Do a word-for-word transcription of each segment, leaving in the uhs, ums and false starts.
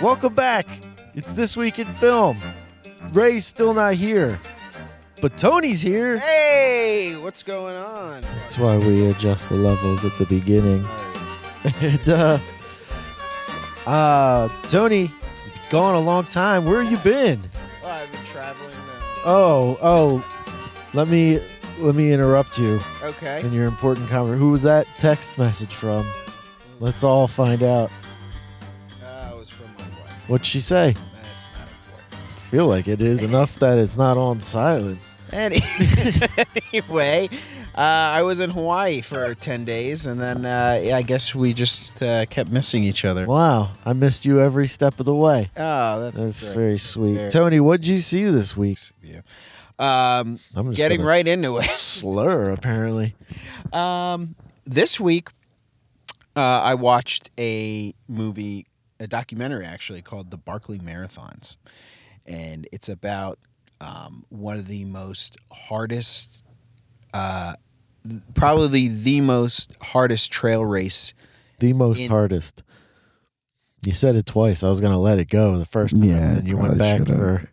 Welcome back. It's This Week in Film. Ray's still not here, but Tony's here. Hey, what's going on? That's why we adjust the levels at the beginning. And, uh, uh, Tony, you've gone a long time. Where have you been? Well, I've been traveling now. Oh, oh, let me... Let me interrupt you. Okay. In your important conversation. Who was that text message from? Let's all find out. Uh, it was from my wife. What'd she say? That's not important. I feel like it is enough that it's not on silent. Any- anyway, uh, I was in Hawaii for ten days, and then uh, I guess we just uh, kept missing each other. Wow. I missed you every step of the way. Oh, that's, that's very, very sweet. Very- Tony, what'd you see this week? Yeah. Um, I'm getting right into it. Slur, apparently. Um, this week, uh, I watched a movie, a documentary actually, called The Barkley Marathons. And it's about um, one of the most hardest, uh, probably the most hardest trail race. The most in- hardest. You said it twice. I was going to let it go the first time. Yeah, and then you went back for...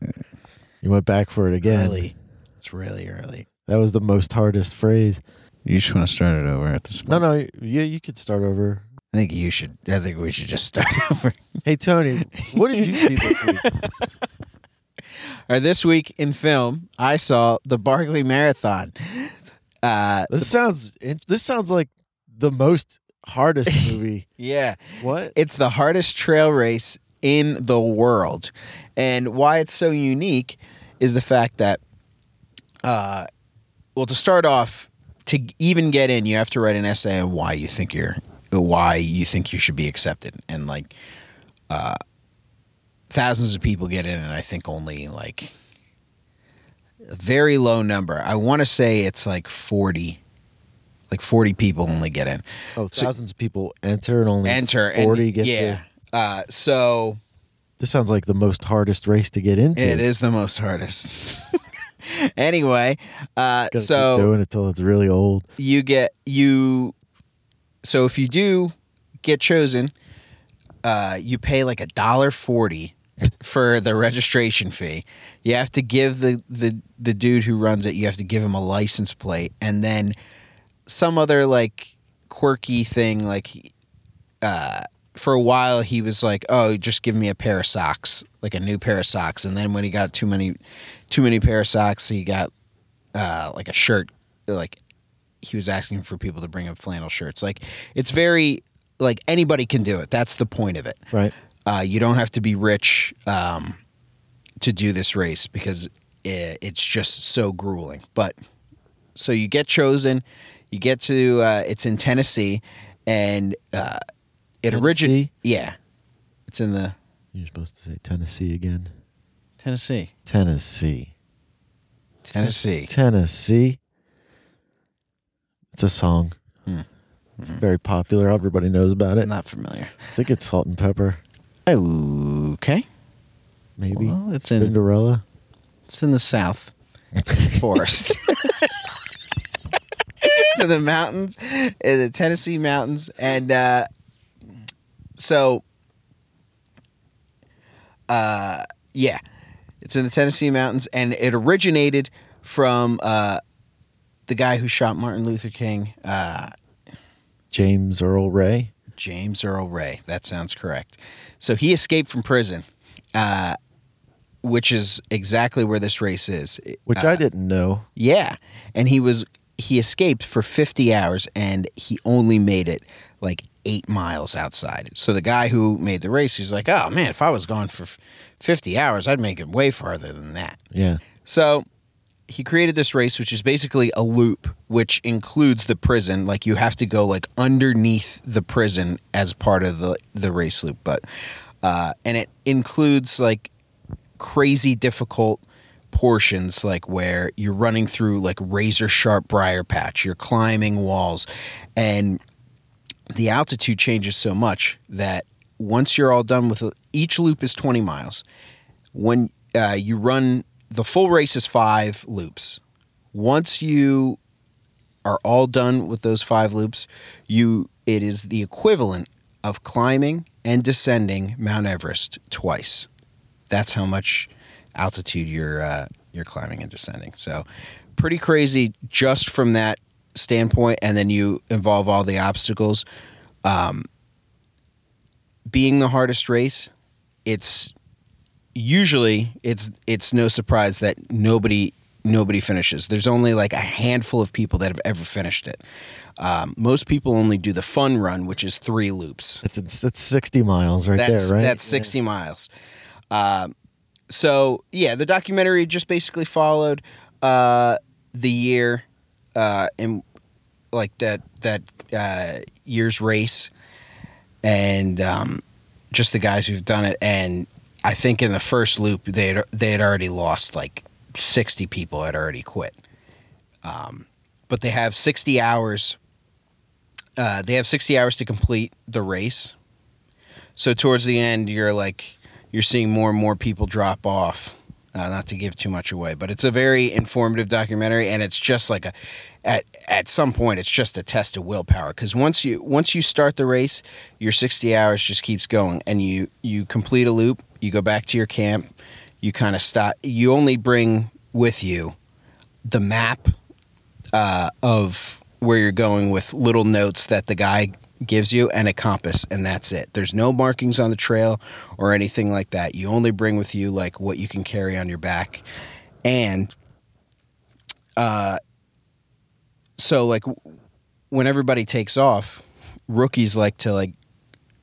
You went back for it again. Early. It's really early. That was the most hardest phrase. You just want to start it over at this point. No, no. Yeah, you could start over. I think you should. I think we should just start over. Hey, Tony, what did you see this week? All right, this week in film, I saw the Barkley Marathon. Uh, this the, sounds. This sounds like the most hardest movie. Yeah. What? It's the hardest trail race in the world. And why it's so unique is the fact that, uh, well, to start off, to even get in, you have to write an essay on why you think you're, why you think you should be accepted. And like, uh, thousands of people get in, and I think only like a very low number. I want to say it's like forty. Like forty people only get in. Oh, thousands so, of people enter, and only enter forty and, get in. Yeah. There. Uh, so. This sounds like the most hardest race to get into. It is the most hardest. Anyway, uh, so keep doing it till it's really old. You get you. So if you do get chosen, uh, you pay like a dollar forty for the registration fee. You have to give the, the the dude who runs it. You have to give him a license plate, and then some other like quirky thing like. Uh, For a while, he was like, "Oh, just give me a pair of socks, like a new pair of socks." And then when he got too many, too many pair of socks, he got uh, like a shirt. Like he was asking for people to bring up flannel shirts. Like it's very like anybody can do it. That's the point of it, right? Uh, you don't have to be rich um, to do this race because it, it's just so grueling. But so you get chosen, you get to uh, it's in Tennessee, and. Uh, It originated, yeah. It's in the. You're supposed to say Tennessee again. Tennessee. Tennessee. Tennessee. Tennessee. It's a song. Mm. It's mm. very popular. Everybody knows about it. I'm not familiar. I think it's Salt and Pepper. Okay. Maybe. Well, it's in Cinderella. It's in the South Forest. It's in the mountains, in the Tennessee mountains, and. uh So, uh, yeah, it's in the Tennessee mountains, and it originated from uh, the guy who shot Martin Luther King. Uh, James Earl Ray? James Earl Ray. That sounds correct. So he escaped from prison, uh, which is exactly where this race is. Which uh, I didn't know. Yeah, and he was he escaped for fifty hours, and he only made it, like, eight miles outside. So the guy who made the race, he's like, oh man, if I was gone for fifty hours, I'd make it way farther than that. Yeah. So he created this race, which is basically a loop, which includes the prison. Like you have to go like underneath the prison as part of the, the race loop. But, uh, and it includes like crazy difficult portions, like where you're running through like razor sharp briar patch, you're climbing walls, and the altitude changes so much that once you're all done with each loop is twenty miles. When uh, you run, the full race is five loops. Once you are all done with those five loops, you it is the equivalent of climbing and descending Mount Everest twice. That's how much altitude you're uh, you're climbing and descending. So pretty crazy just from that standpoint. And then you involve all the obstacles. Um, being the hardest race, it's usually it's it's no surprise that nobody nobody finishes. There's only like a handful of people that have ever finished it. Um, most people only do the fun run, which is three loops. It's it's sixty miles right that's, there, right? That's sixty yeah. miles. Um, so yeah, the documentary just basically followed uh, the year uh, in like that that uh, year's race, and um, just the guys who've done it. And I think in the first loop they had, they had already lost like sixty people had already quit. Um, but they have sixty hours. Uh, they have sixty hours to complete the race. So towards the end, you're like. You're seeing more and more people drop off, uh, not to give too much away, but it's a very informative documentary. And it's just like a, at, at some point, it's just a test of willpower. Cause once you, once you start the race, your sixty hours just keeps going, and you, you complete a loop, you go back to your camp, you kind of stop, you only bring with you the map, uh, of where you're going with little notes that the guy gives you, and a compass, and that's it. There's no markings on the trail or anything like that. You only bring with you like what you can carry on your back. And uh, so like when everybody takes off, rookies like to like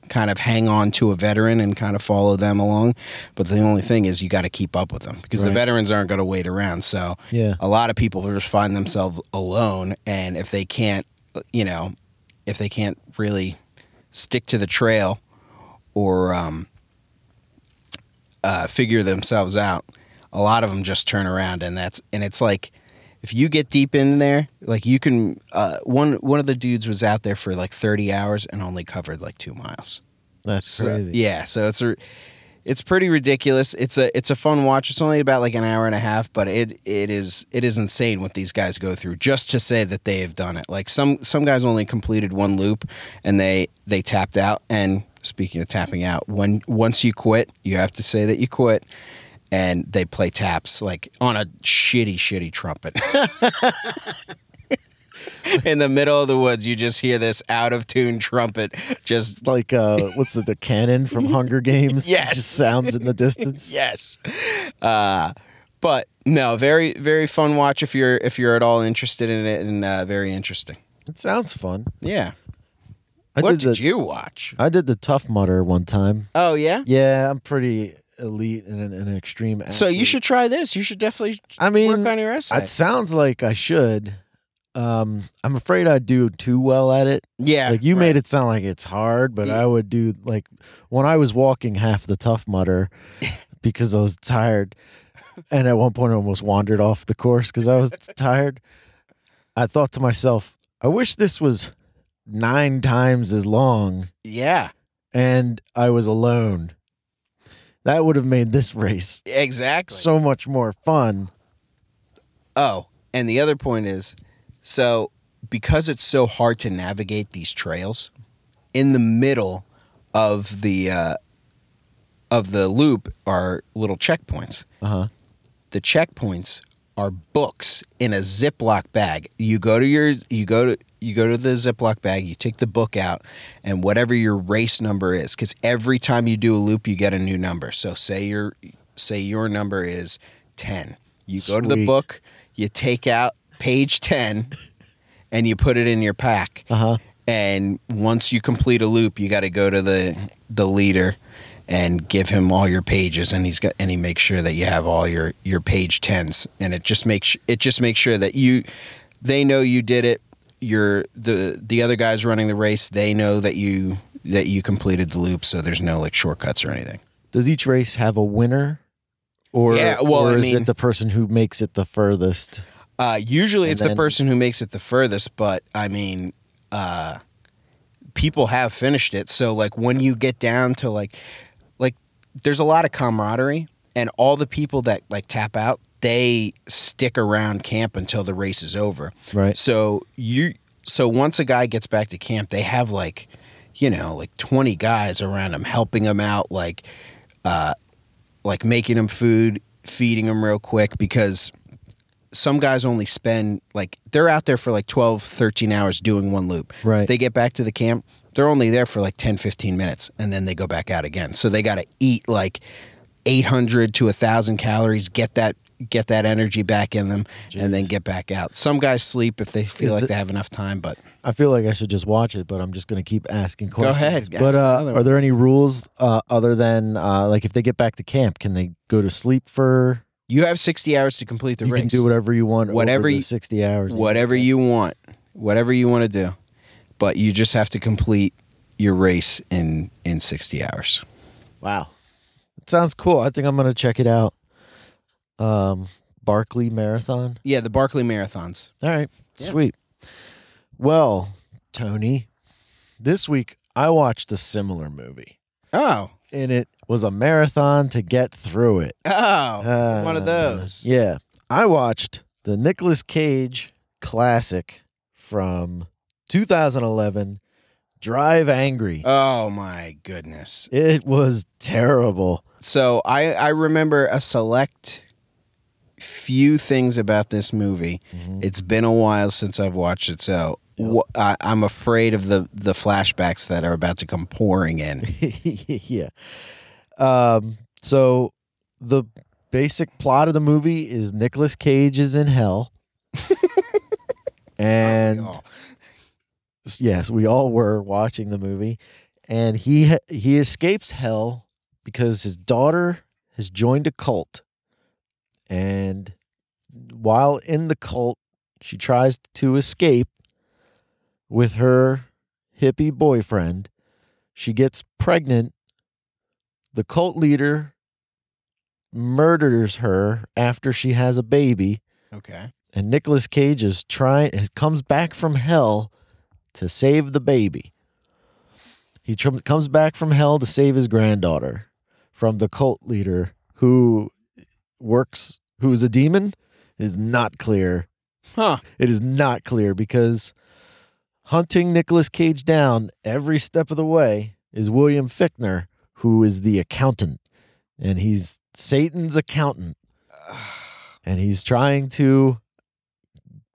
kind of hang on to a veteran and kind of follow them along. But the only thing is you got to keep up with them, because right. the veterans aren't going to wait around. So yeah. a lot of people just find themselves alone, and if they can't, you know, if they can't really stick to the trail or um, uh, figure themselves out, a lot of them just turn around, and that's and it's like if you get deep in there, like you can. Uh, one one of the dudes was out there for like thirty hours and only covered like two miles. That's so, crazy. Yeah, so it's a, it's pretty ridiculous. It's a it's a fun watch. It's only about like an hour and a half, but it it is it is insane what these guys go through just to say that they have done it. Like some some guys only completed one loop and they they tapped out. And speaking of tapping out, when once you quit, you have to say that you quit. And they play taps like on a shitty, shitty trumpet. In the middle of the woods, you just hear this out-of-tune trumpet, just like uh, what's it, the cannon from Hunger Games? Yes, it just sounds in the distance. Yes, uh, but no, very, very fun watch if you're if you're at all interested in it, and uh, very interesting. It sounds fun. Yeah. I what did, did the, you watch? I did the Tough Mudder one time. Oh yeah, yeah. I'm pretty elite and an extreme athlete. So you should try this. You should definitely. I mean, work on your essay. It sounds like I should. Um, I'm afraid I'd do too well at it. Yeah. Like you right. made it sound like it's hard, but yeah. I would do like when I was walking half the Tough Mudder because I was tired. And at one point I almost wandered off the course because I was tired. I thought to myself, I wish this was nine times as long. Yeah. And I was alone. That would have made this race exactly so much more fun. Oh, and the other point is, so because it's so hard to navigate these trails, in the middle of the uh, of the loop are little checkpoints. Uh-huh. The checkpoints are books in a Ziploc bag. You go to your you go to you go to the Ziploc bag, you take the book out, and whatever your race number is, because every time you do a loop you get a new number. So say your say your number is ten. You Sweet. Go to the book, you take out page ten, and you put it in your pack. Uh-huh. And once you complete a loop, you got to go to the the leader and give him all your pages, and he's got and he makes sure that you have all your your page tens, and it just makes it just makes sure that you they know you did it. You're the the other guys running the race. They know that you that you completed the loop, so there's no like shortcuts or anything. Does each race have a winner, or yeah, well, or I is mean, it the person who makes it the furthest? Uh, usually and it's then, the person who makes it the furthest, but I mean, uh, people have finished it. So like when you get down to like, like there's a lot of camaraderie, and all the people that like tap out, they stick around camp until the race is over. Right. So you, so once a guy gets back to camp, they have like, you know, like twenty guys around him helping him out, like, uh, like making him food, feeding him real quick, because some guys only spend, like, they're out there for like twelve, thirteen hours doing one loop. Right. They get back to the camp, they're only there for like ten, fifteen minutes, and then they go back out again. So they got to eat like eight hundred to one thousand calories, get that get that energy back in them, Jeez. and then get back out. Some guys sleep if they feel Is like the, they have enough time, but... I feel like I should just watch it, but I'm just going to keep asking questions. Go ahead. But uh, are there any rules uh, other than, uh, like, if they get back to camp, can they go to sleep for... You have sixty hours to complete the race. You can do whatever you want whatever over the sixty hours. Whatever you want. Whatever you want to do. But you just have to complete your race in, in sixty hours. Wow. It sounds cool. I think I'm going to check it out. Um, Barkley Marathon? Yeah, the Barkley Marathons. All right. Yeah. Sweet. Well, Tony, this week I watched a similar movie. Oh. And it was a marathon to get through it. Oh, uh, one of those. Yeah. I watched the Nicolas Cage classic from two thousand eleven, Drive Angry. Oh, my goodness. It was terrible. So I, I remember a select few things about this movie. Mm-hmm. It's been a while since I've watched it, so... Yep. I, I'm afraid of the, the flashbacks that are about to come pouring in. yeah. Um, so the basic plot of the movie is Nicolas Cage is in hell. and we yes, we all were watching the movie. And he he escapes hell because his daughter has joined a cult. And while in the cult, she tries to escape with her hippie boyfriend. She gets pregnant. The cult leader murders her after she has a baby. Okay. And Nicolas Cage is trying, comes back from hell to save the baby. He tr- comes back from hell to save his granddaughter from the cult leader who works, who is a demon. It is not clear. Huh. It is not clear because... Hunting Nicolas Cage down every step of the way is William Fichtner, who is the accountant, and he's Satan's accountant, and he's trying to,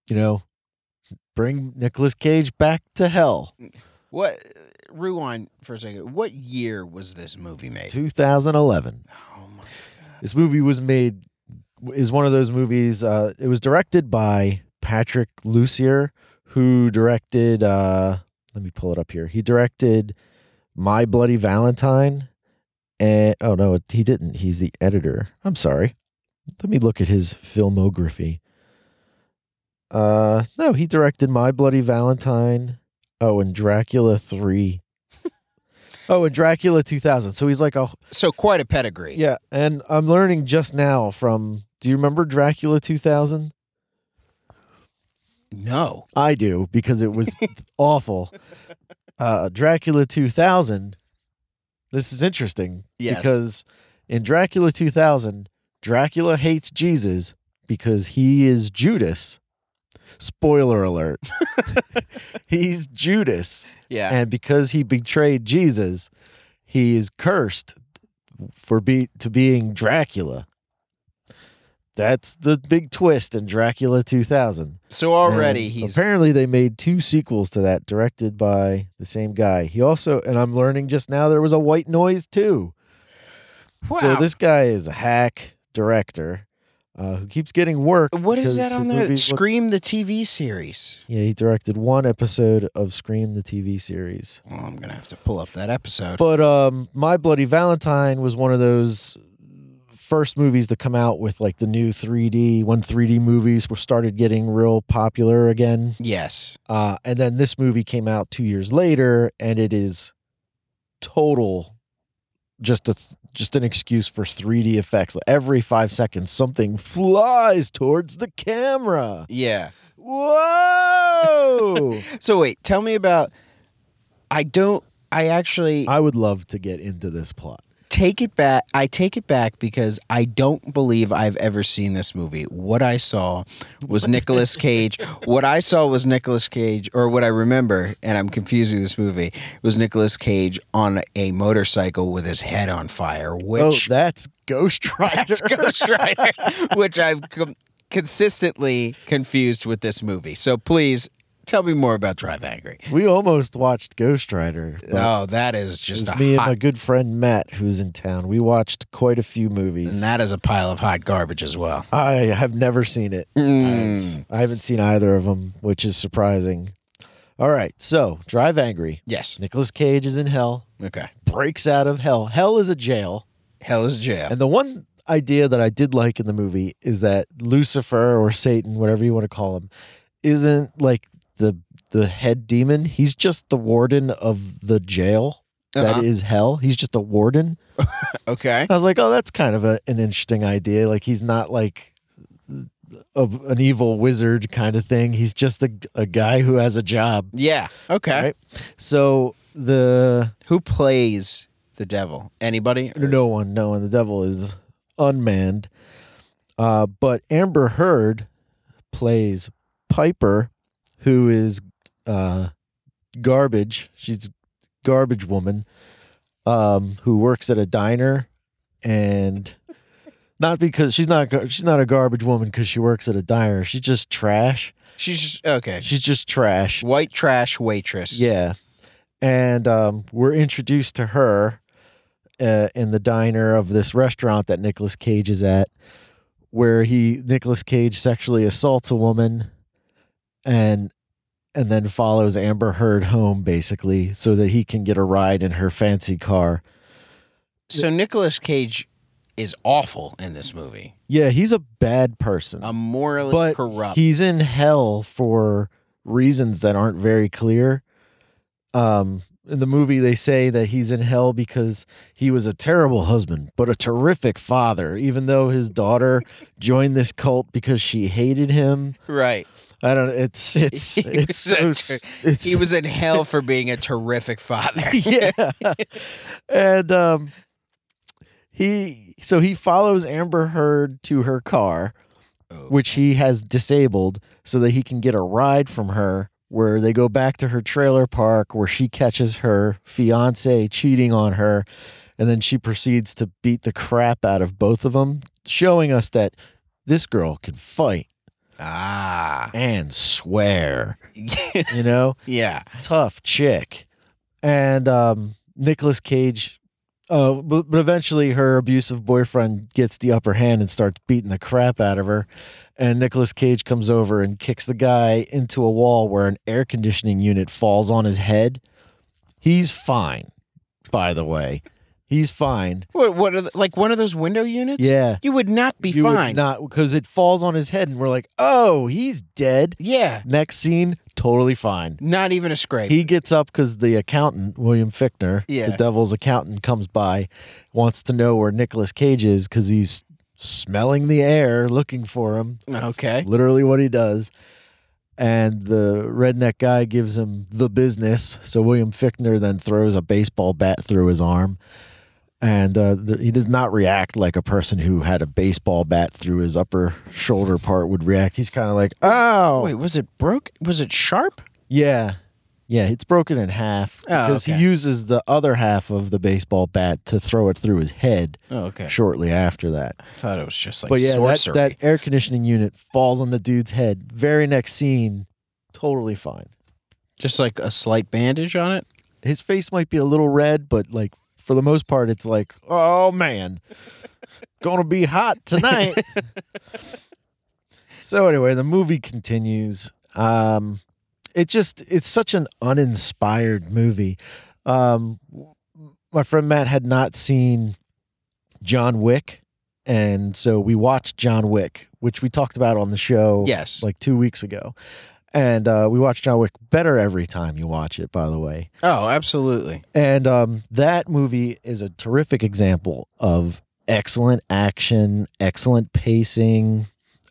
you know, bring Nicolas Cage back to hell. What? Rewind for a second. What year was this movie made? two thousand eleven. Oh my God! This movie was made is one of those movies. Uh, it was directed by Patrick Lussier, who directed, uh, let me pull it up here. He directed My Bloody Valentine. And, oh, no, he didn't. He's the editor. I'm sorry. Let me look at his filmography. Uh, no, he directed My Bloody Valentine. Oh, and Dracula three. oh, and Dracula two thousand. So he's like a... So quite a pedigree. Yeah, and I'm learning just now from... Do you remember Dracula two thousand? No. I do, because it was awful. Uh, Dracula two thousand, this is interesting, yes. Because in Dracula two thousand, Dracula hates Jesus because he is Judas. Spoiler alert. He's Judas. Yeah. And because he betrayed Jesus, he is cursed for be to being Dracula. That's the big twist in Dracula two thousand. So already and he's... Apparently they made two sequels to that directed by the same guy. He also... And I'm learning just now there was a White Noise two. Wow. So this guy is a hack director uh, who keeps getting work. What is that on there? Scream look... the T V series. Yeah, he directed one episode of Scream the T V series. Well, I'm going to have to pull up that episode. But um, My Bloody Valentine was one of those... first movies to come out with like the new three D, when three D movies were started getting real popular again. Yes. Uh, and then this movie came out two years later, and it is total just a just an excuse for three D effects. Like every five seconds, something flies towards the camera. Yeah. Whoa! So wait, tell me about, I don't, I actually. I would love to get into this plot. take it back. I take it back because I don't believe I've ever seen this movie. What I saw was Nicolas Cage. What I saw was Nicolas Cage, or what I remember, and I'm confusing this movie, was Nicolas Cage on a motorcycle with his head on fire. Which oh, that's Ghost Rider. That's Ghost Rider, which I've com- consistently confused with this movie. So please. Tell me more about Drive Angry. We almost watched Ghost Rider. Oh, that is just a me hot... and my good friend Matt, who's in town. We watched quite a few movies. And that is a pile of hot garbage as well. I have never seen it. Mm. I haven't seen either of them, which is surprising. All right, so Drive Angry. Yes. Nicolas Cage is in hell. Okay. Breaks out of hell. Hell is a jail. Hell is a jail. And the one idea that I did like in the movie is that Lucifer or Satan, whatever you want to call him, isn't like... The the head demon, he's just the warden of the jail that uh-huh. is hell. He's just a warden. Okay. I was like, oh, that's kind of a, an interesting idea. Like, he's not like a, an evil wizard kind of thing. He's just a, a guy who has a job. Yeah. Okay. Right? So the... Who plays the devil? Anybody? No one. No one. The devil is unmanned. Uh, but Amber Heard plays Piper... who is uh, garbage. She's garbage woman um, who works at a diner, and not because she's not she's not a garbage woman because she works at a diner. She's just trash. She's just, okay. She's just trash. White trash waitress. Yeah. And um, we're introduced to her uh, in the diner of this restaurant that Nicolas Cage is at, where he Nicolas Cage sexually assaults a woman. And and then follows Amber Heard home, basically, so that he can get a ride in her fancy car. So Nicolas Cage is awful in this movie. Yeah, he's a bad person. A morally but corrupt. He's in hell for reasons that aren't very clear. Um, in the movie, they say that he's in hell because he was a terrible husband, but a terrific father, even though his daughter joined this cult because she hated him. Right. I don't know. It's, it's, he it's, so, ter- it's, he was in hell for being a terrific father. Yeah. And, um, he, so he follows Amber Heard to her car, oh. which he has disabled so that he can get a ride from her where they go back to her trailer park where she catches her fiance cheating on her. And then she proceeds to beat the crap out of both of them, showing us that this girl can fight. Ah. And swear. You know? Yeah. Tough chick. And um, Nicolas Cage, uh, but, but eventually her abusive boyfriend gets the upper hand and starts beating the crap out of her. And Nicolas Cage comes over and kicks the guy into a wall where an air conditioning unit falls on his head. He's fine, by the way. He's fine. What? What? Are the, like one of those window units? Yeah. You would not be you fine. Would not, because it falls on his head, and we're like, oh, he's dead. Yeah. Next scene, totally fine. Not even a scrape. He gets up because the accountant, William Fichtner, yeah. the devil's accountant, comes by, wants to know where Nicolas Cage is because he's smelling the air, looking for him. Okay. That's literally what he does. And the redneck guy gives him the business. So William Fichtner then throws a baseball bat through his arm. And uh, the, he does not react like a person who had a baseball bat through his upper shoulder part would react. He's kind of like, oh. Wait, was it broke? Was it sharp? Yeah. Yeah, it's broken in half. Oh, because okay. he uses the other half of the baseball bat to throw it through his head oh, okay. shortly after that. I thought it was just like but yeah, sorcery. That, that air conditioning unit falls on the dude's head. Very next scene, totally fine. Just like a slight bandage on it? His face might be a little red, but like, for the most part, it's like, oh, man, gonna be hot tonight. So anyway, the movie continues. Um, it just, it's such an uninspired movie. Um, my friend Matt had not seen John Wick, and so we watched John Wick, which we talked about on the show yes. like two weeks ago. And uh, we watch John Wick better every time you watch it, by the way. Oh, absolutely. And um, that movie is a terrific example of excellent action, excellent pacing,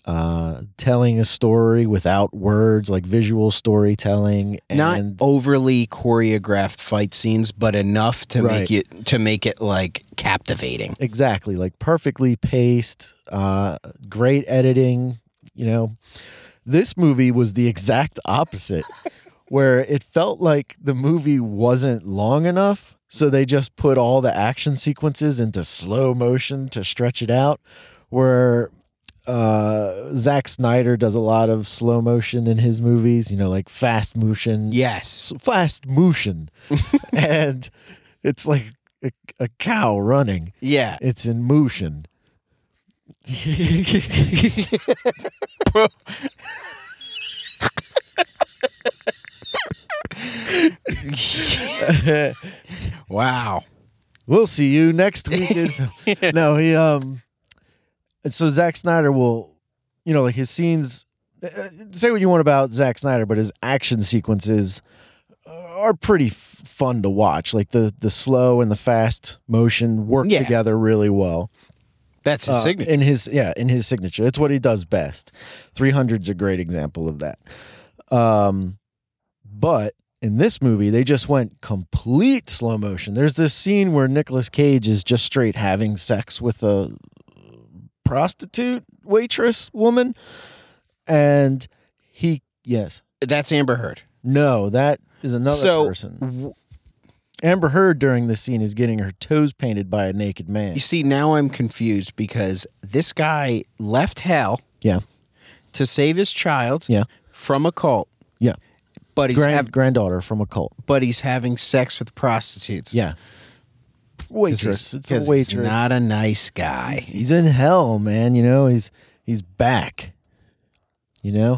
uh, telling a story without words, like visual storytelling. And not overly choreographed fight scenes, but enough to right. make it to make it like captivating. Exactly, like perfectly paced, uh, great editing. You know, this movie was the exact opposite, where it felt like the movie wasn't long enough, so they just put all the action sequences into slow motion to stretch it out, where uh, Zack Snyder does a lot of slow motion in his movies, you know, like fast motion. Yes. Fast motion. And it's like a, a cow running. Yeah. It's in motion. Bro. Wow. We'll see you next week. In- no, he um so Zack Snyder will, you know, like his scenes, uh, say what you want about Zack Snyder, but his action sequences are pretty f- fun to watch. Like the the slow and the fast motion work yeah. together really well. That's his uh, signature. In his yeah, in his signature. It's what he does best. three hundred's a great example of that. Um but in this movie, they just went complete slow motion. There's this scene where Nicolas Cage is just straight having sex with a prostitute waitress woman. And he, yes. That's Amber Heard. No, that is another so, person. W- Amber Heard during this scene is getting her toes painted by a naked man. You see, now I'm confused because this guy left hell yeah. to save his child yeah. from a cult. Yeah. But he's Grand, have, granddaughter from a cult. But he's having sex with prostitutes. Yeah. Waitress. It's a waitress. He's not a nice guy. He's, he's in hell, man. You know, he's he's back. You know?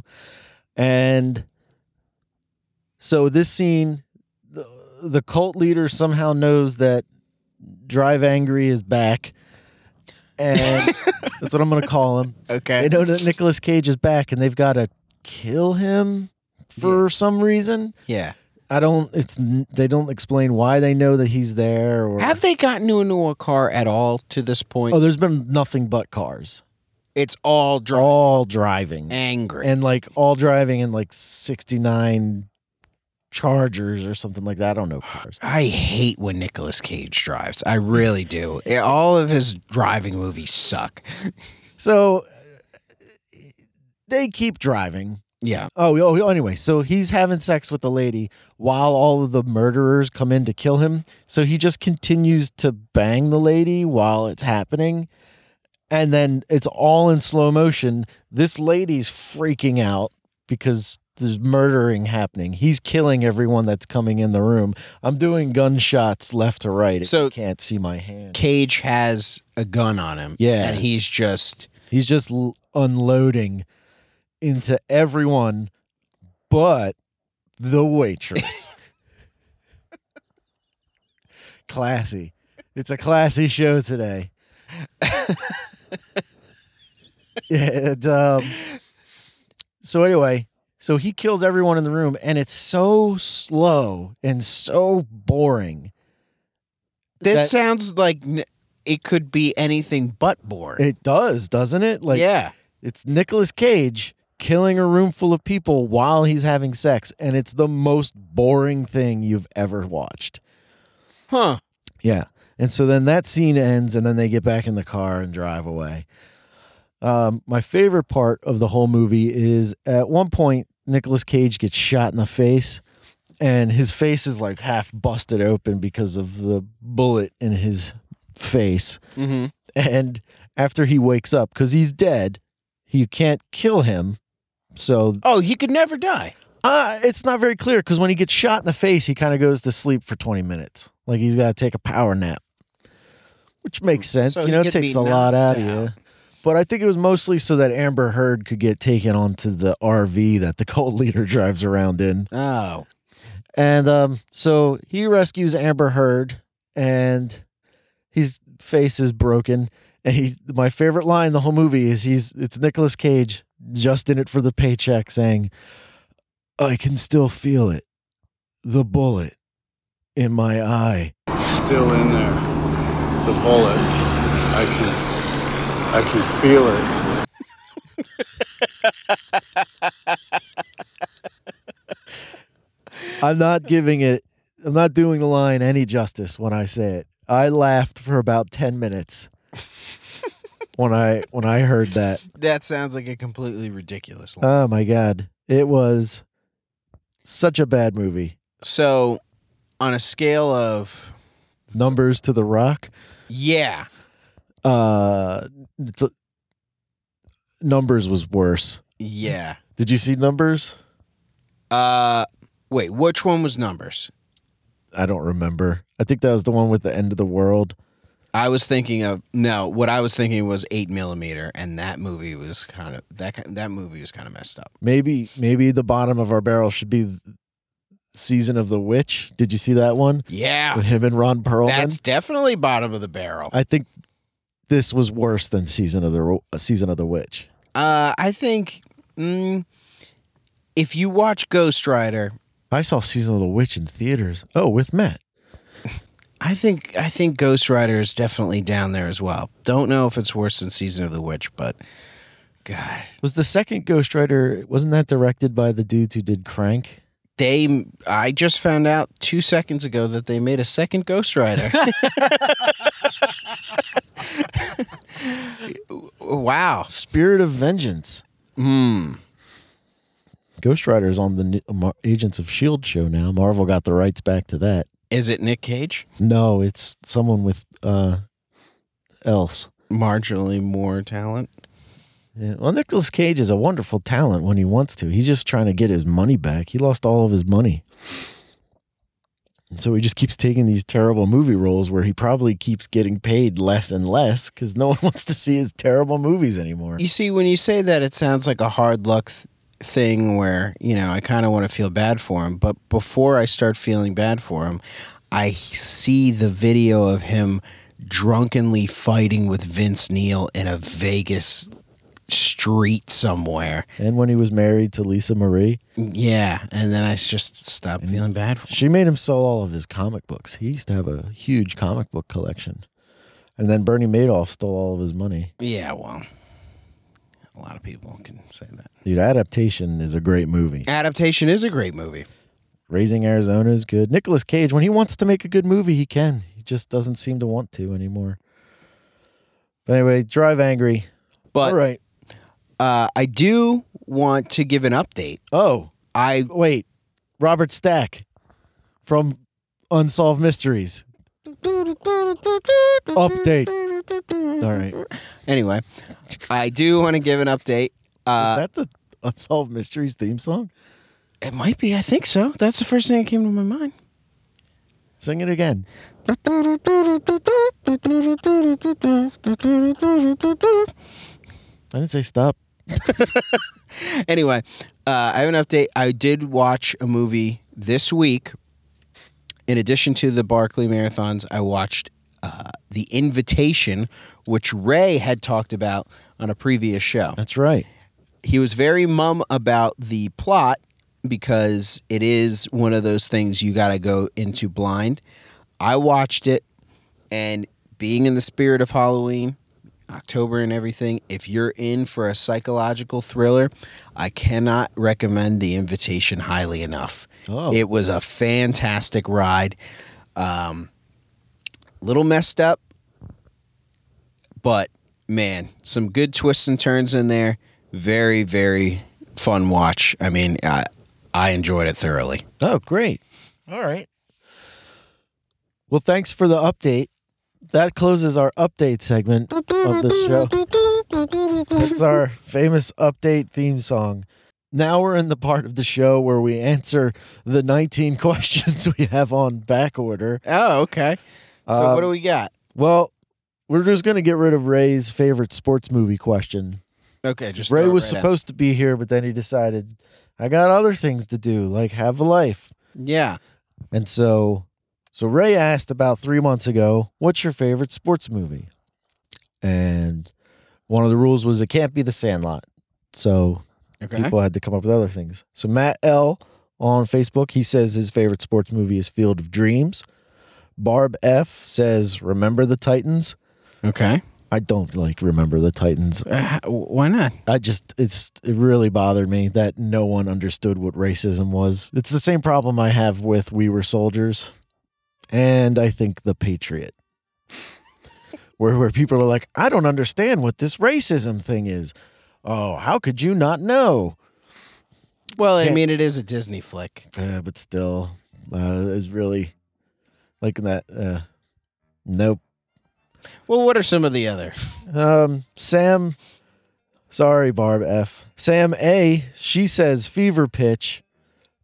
And so this scene, the, the cult leader somehow knows that Drive Angry is back. And that's what I'm going to call him. Okay. They know that Nicolas Cage is back, and they've got to kill him. For yeah. some reason. Yeah. I don't, it's, they don't explain why they know that he's there. Or... Have they gotten into a car at all to this point? Oh, there's been nothing but cars. It's all driving. All driving. Angry. And like all driving in like sixty-nine Chargers or something like that. I don't know cars. I hate when Nicolas Cage drives. I really do. All of his driving movies suck. So they keep driving. Yeah. Oh, oh, anyway, so he's having sex with the lady while all of the murderers come in to kill him. So he just continues to bang the lady while it's happening. And then it's all in slow motion. This lady's freaking out because there's murdering happening. He's killing everyone that's coming in the room. I'm doing gunshots left to right. So you can't see my hand. Cage has a gun on him. Yeah. And he's just... He's just l- unloading... into everyone but the waitress. Classy. It's a classy show today. And, um, so anyway, so he kills everyone in the room, and it's so slow and so boring. That, that sounds like it could be anything but boring. It does, doesn't it? Like, yeah. It's Nicolas Cage killing a room full of people while he's having sex, and it's the most boring thing you've ever watched. Huh. Yeah. And so then that scene ends, and then they get back in the car and drive away. Um, my favorite part of the whole movie is at one point, Nicolas Cage gets shot in the face, and his face is like half busted open because of the bullet in his face. Mm-hmm. And after he wakes up, because he's dead, you can't kill him. So oh, he could never die. Uh, it's not very clear, because when he gets shot in the face, he kind of goes to sleep for twenty minutes. Like he's got to take a power nap, which makes sense. So you know, it takes a lot out of you. But I think it was mostly so that Amber Heard could get taken onto the R V that the cult leader drives around in. Oh. And um, so he rescues Amber Heard, and his face is broken. And he, my favorite line in the whole movie is he's, it's Nicolas Cage just in it for the paycheck saying, "I can still feel it. The bullet in my eye. Still in there. The bullet. I can, I can feel it." I'm not giving it, I'm not doing the line any justice when I say it. I laughed for about ten minutes when I when I heard that. That sounds like a completely ridiculous line. Oh, my God. It was such a bad movie. So, on a scale of... numbers to The Rock? Yeah. Uh, it's a, numbers was worse. Yeah. Did you see Numbers? Uh, wait, which one was Numbers? I don't remember. I think that was the one with the end of the world. I was thinking of no. What I was thinking was eight millimeter, and that movie was kind of that. That movie was kind of messed up. Maybe, maybe the bottom of our barrel should be Season of the Witch. Did you see that one? Yeah, with him and Ron Perlman. That's definitely bottom of the barrel. I think this was worse than Season of the Season of the Witch. Uh, I think mm, if you watch Ghost Rider. I saw Season of the Witch in theaters. Oh, with Matt. I think I think Ghost Rider is definitely down there as well. Don't know if it's worse than Season of the Witch, but God. Was the second Ghost Rider, wasn't that directed by the dude who did Crank? They, I just found out two seconds ago that they made a second Ghost Rider. Wow. Spirit of Vengeance. Hmm. Ghost Rider is on the Agents of S H I E L D show now. Marvel got the rights back to that. Is it Nick Cage? No, it's someone with uh, else. Marginally more talent? Yeah. Well, Nicolas Cage is a wonderful talent when he wants to. He's just trying to get his money back. He lost all of his money. And so he just keeps taking these terrible movie roles where he probably keeps getting paid less and less because no one wants to see his terrible movies anymore. You see, when you say that, it sounds like a hard luck th- thing where, you know, I kind of want to feel bad for him, but before I start feeling bad for him, I see the video of him drunkenly fighting with Vince Neil in a Vegas street somewhere. And when he was married to Lisa Marie. Yeah, and then I just stopped and feeling bad for him. She made him sell all of his comic books. He used to have a huge comic book collection. And then Bernie Madoff stole all of his money. Yeah, well... a lot of people can say that. Dude, Adaptation is a great movie. Adaptation is a great movie. Raising Arizona is good. Nicolas Cage, when he wants to make a good movie, he can. He just doesn't seem to want to anymore. But anyway, Drive Angry. But, all right. Uh, I do want to give an update. Oh. I Wait. Robert Stack from Unsolved Mysteries. Update. All right. Anyway, I do want to give an update. Uh, Is that the Unsolved Mysteries theme song? It might be. I think so. That's the first thing that came to my mind. Sing it again. I didn't say stop. Anyway, uh, I have an update. I did watch a movie this week. In addition to the Barkley Marathons, I watched Uh, The Invitation, which Ray had talked about on a previous show. That's right. He was very mum about the plot because it is one of those things you got to go into blind. I watched it, and being in the spirit of Halloween, October and everything, if you're in for a psychological thriller, I cannot recommend The Invitation highly enough. Oh. It was a fantastic ride. Um... Little messed up, but man, some good twists and turns in there. Very, very fun watch. I mean, I, I enjoyed it thoroughly. Oh, great. All right. Well, thanks for the update. That closes our update segment of the show. That's our famous update theme song. Now we're in the part of the show where we answer the nineteen questions we have on back order. Oh, okay. So um, what do we got? Well, we're just going to get rid of Ray's favorite sports movie question. Okay. Just Ray was right supposed out. to be here, but then he decided, I got other things to do, like have a life. Yeah. And so so Ray asked about three months ago, what's your favorite sports movie? And one of the rules was it can't be The Sandlot. So okay. People had to come up with other things. So Matt L. on Facebook, he says his favorite sports movie is Field of Dreams. Barb F. says, Remember the Titans. Okay. I don't like Remember the Titans. Uh, why not? I just, it's it really bothered me that no one understood what racism was. It's the same problem I have with We Were Soldiers and I think The Patriot. Where where people are like, I don't understand what this racism thing is. Oh, how could you not know? Well, I mean, it is a Disney flick. Uh, but still, uh, it was really like that. Uh, nope. Well, what are some of the other? Um, Sam, sorry, Barb F. Sam A, she says fever pitch,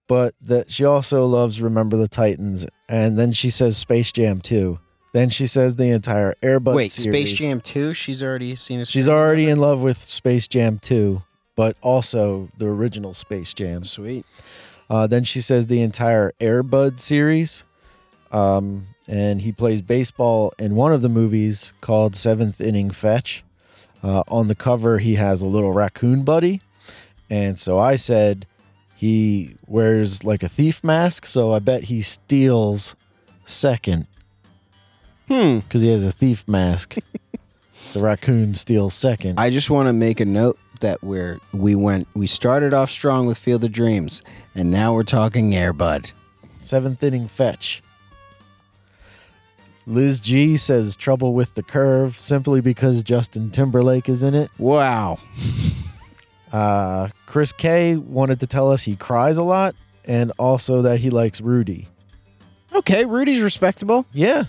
but that she also loves Remember the Titans. And then she says Space Jam two. Then she says the entire Air Bud Wait, series. Wait, Space Jam two? She's already seen it. She's already movie. in love with Space Jam two, but also the original Space Jam. Sweet. Uh, then she says the entire Air Bud series. Um, and he plays baseball in one of the movies called Seventh Inning Fetch. Uh, on the cover, he has a little raccoon buddy. And so I said he wears like a thief mask, so I bet he steals second. Hmm. Because he has a thief mask. The raccoon steals second. I just want to make a note that we're, we went, we started off strong with Field of Dreams, and now we're talking Air Bud. Seventh Inning Fetch. Liz G says Trouble with the Curve simply because Justin Timberlake is in it. Wow. uh, Chris K wanted to tell us he cries a lot and also that he likes Rudy. Okay, Rudy's respectable. Yeah.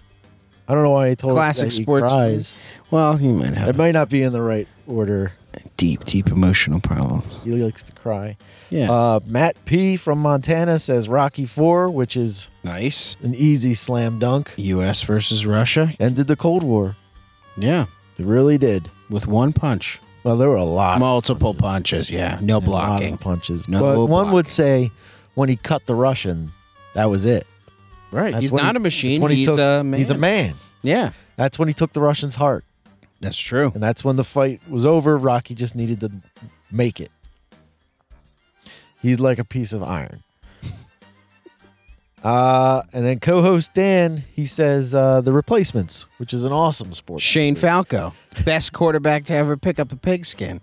I don't know why I told Classic us that he sports cries. Well, he might have. It might not be in the right order. Deep, deep emotional problems. He likes to cry. Yeah. Uh, Matt P from Montana says Rocky four, which is nice, an easy slam dunk. U S versus Russia ended the Cold War. Yeah, it really did with one punch. Well, there were a lot, multiple of punches. punches. Yeah, no and blocking, a lot of punches. No, but no one blocking. Would say when he cut the Russian, that was it. Right. That's he's not he, a machine. He's took, a man. He's a man. Yeah. That's when he took the Russian's heart. That's true. And that's when the fight was over. Rocky just needed to make it. He's like a piece of iron. uh, and then co-host Dan, he says uh, The Replacements, which is an awesome sport. Shane movie. Falco, best quarterback to ever pick up a pigskin.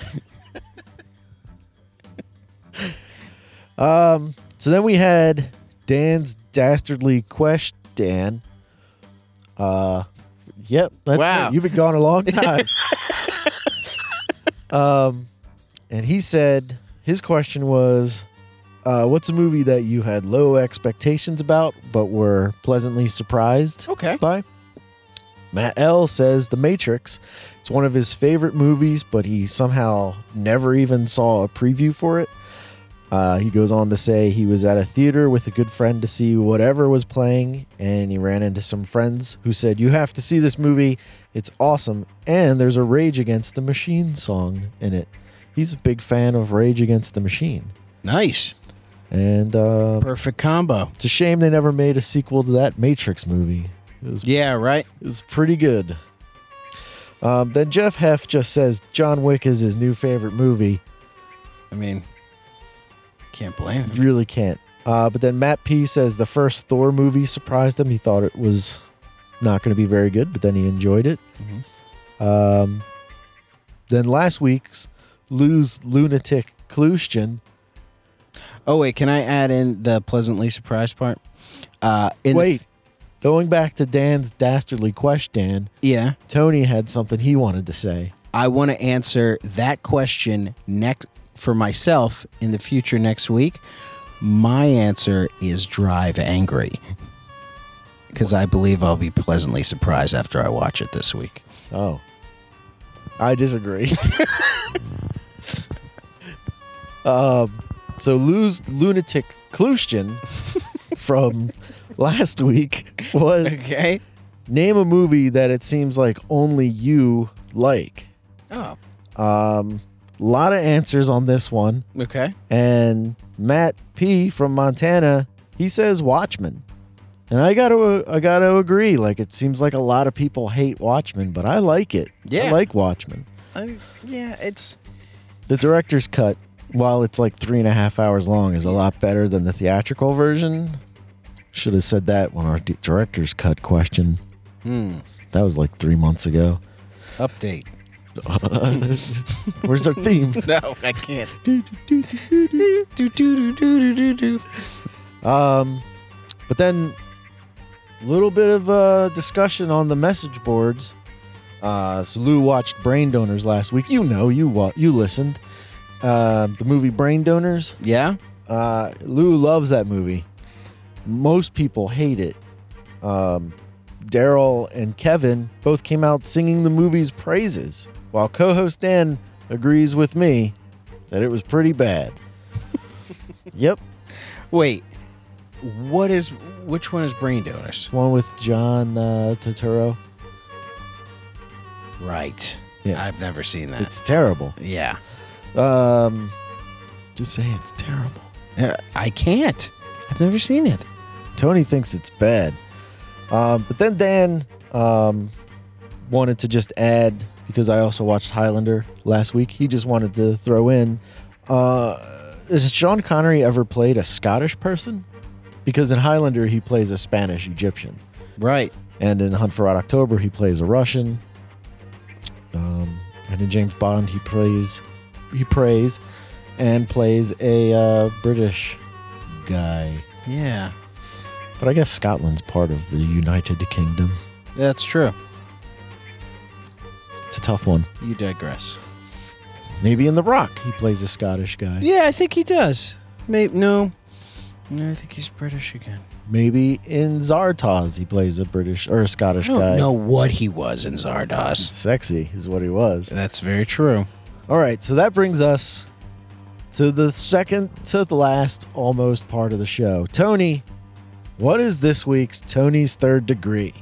um. So then we had Dan's Dastardly Quest, Dan. Uh, yep. That's wow. It. You've been gone a long time. um, and he said his question was, uh, what's a movie that you had low expectations about but were pleasantly surprised okay. by? Matt L says The Matrix. It's one of his favorite movies, but he somehow never even saw a preview for it. Uh, he goes on to say he was at a theater with a good friend to see whatever was playing, and he ran into some friends who said, you have to see this movie. It's awesome. And there's a Rage Against the Machine song in it. He's a big fan of Rage Against the Machine. Nice. And uh, perfect combo. It's a shame they never made a sequel to that Matrix movie. It was, yeah, right? It was pretty good. Um, then Jeff Heff just says John Wick is his new favorite movie. I mean... Can't blame him. You really can't. Uh, but then Matt P says the first Thor movie surprised him. He thought it was not going to be very good, but then he enjoyed it. Mm-hmm. Um, then last week's Lou's Lunatic Clustian. Oh, wait. Can I add in the pleasantly surprised part? Uh, in wait. F- going back to Dan's Dastardly Question, Dan. Yeah. Tony had something he wanted to say. I want to answer that question next. For myself in the future next week, my answer is Drive Angry. Because I believe I'll be pleasantly surprised after I watch it this week. Oh. I disagree. um, so Lou's Lunatic Clustian from last week was okay. Name a movie that it seems like only you like. Oh. Um... A lot of answers on this one. Okay. And Matt P from Montana, he says Watchmen. And I got to I got to agree. Like, it seems like a lot of people hate Watchmen, but I like it. Yeah. I like Watchmen. I, yeah, it's... The director's cut, while it's like three and a half hours long, is a lot better than the theatrical version. Should have said that when our director's cut question. Hmm. That was like three months ago. Update. Where's our theme? No, I can't. do, do, do, do, do, do, do, do, do, do. Um, but then a little bit of uh, discussion on the message boards. Uh, so Lou watched Brain Donors last week. You know, you wa- you listened. Uh, the movie Brain Donors. Yeah. Uh, Lou loves that movie. Most people hate it. Um, Daryl and Kevin both came out singing the movie's praises, while co-host Dan agrees with me that it was pretty bad. Yep. Wait. What is? Which one is Brain Donors? One with John uh, Turturro. Right. Yeah. I've never seen that. It's terrible. Yeah. Um, just say it's terrible. Uh, I can't. I've never seen it. Tony thinks it's bad. Um, but then Dan um, wanted to just add, because I also watched Highlander last week, he just wanted to throw in, uh, has Sean Connery ever played a Scottish person? Because in Highlander, he plays a Spanish Egyptian. Right. And in Hunt for Red October, he plays a Russian. Um, and in James Bond, he plays, he prays and plays a uh, British guy. Yeah. But I guess Scotland's part of the United Kingdom. That's true. It's a tough one. You digress. Maybe in The Rock, he plays a Scottish guy. Yeah, I think he does. Maybe no. No, I think he's British again. Maybe in Zardoz, he plays a British or a Scottish guy. I don't guy. know what he was in Zardoz. Sexy is what he was. That's very true. All right, so that brings us to the second to the last almost part of the show. Tony, what is this week's Tony's Third Degree?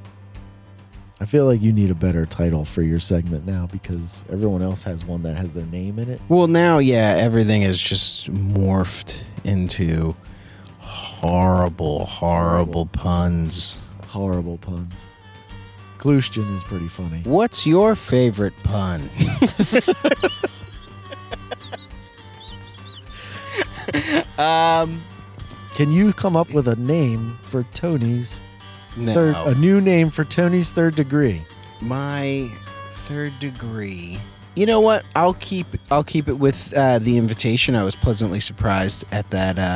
I feel like you need a better title for your segment now because everyone else has one that has their name in it. Well, now, yeah, everything is just morphed into horrible, horrible, horrible puns. Horrible puns. Klushjan is pretty funny. What's your favorite pun? um... Can you come up with a name for Tony's no. third, a new name for Tony's Third Degree? My Third Degree. You know what? I'll keep I'll keep it with uh, The Invitation. I was pleasantly surprised at that. Uh,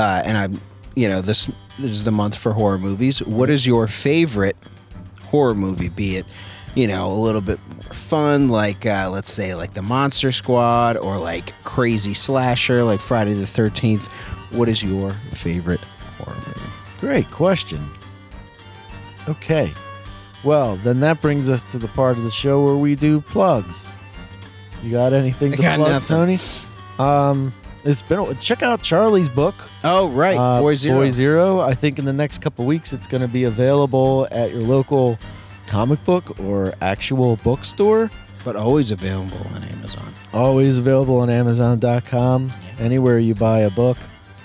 uh, and I'm, you know, this, this is the month for horror movies. What is your favorite horror movie? Be it, you know, a little bit more fun, like, uh, let's say, like The Monster Squad, or like crazy slasher, like Friday the thirteenth. What is your favorite horror movie? Great question. Okay. Well, then that brings us to the part of the show where we do plugs. You got anything to got plug, nothing. Tony? Um, it's been a, check out Charlie's book. Oh, right. Uh, Boy Zero. Boy Zero. I think in the next couple weeks it's going to be available at your local comic book or actual bookstore, but always available on Amazon. Always available on amazon dot com, yeah. Anywhere you buy a book.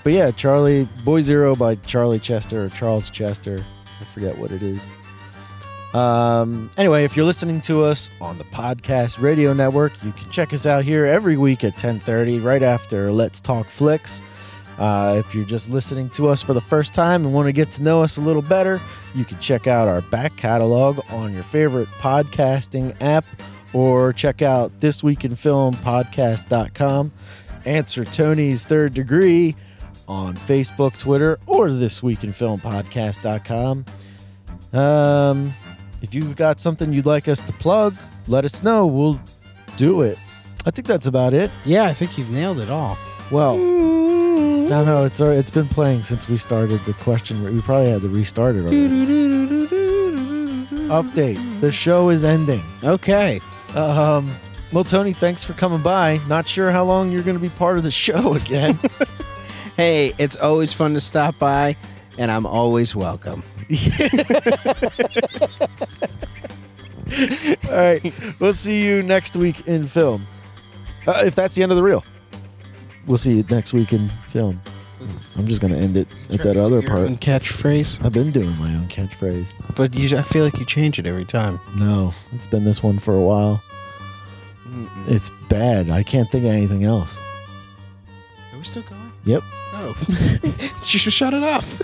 But yeah, Charlie Boy Zero by Charlie Chester or Charles Chester. I forget what it is. Um, anyway, if you're listening to us on the podcast radio network, you can check us out here every week at ten thirty, right after Let's Talk Flicks. Uh, if you're just listening to us for the first time and want to get to know us a little better, you can check out our back catalog on your favorite podcasting app or check out This Week In Film Podcast dot com. Answer Tony's Third Degree on Facebook, Twitter, or This Week In Film Podcast dot com. Um, if you've got something you'd like us to plug, let us know. We'll do it. I think that's about it. Yeah, I think you've nailed it all. Well, no, no, it's it's been playing since we started the question. We probably had to restart it already. Update. The show is ending. Okay. Um, well, Tony, thanks for coming by. Not sure how long you're going to be part of the show again. Hey, it's always fun to stop by, and I'm always welcome. All right. We'll see you next week in film. Uh, if that's the end of the reel. We'll see you next week in film. I'm just going to end it at that other part. Your own catchphrase? I've been doing my own catchphrase. But you, I feel like you change it every time. No. It's been this one for a while. Mm-mm. It's bad. I can't think of anything else. Are we still going? Yep. Oh. Just shut it off.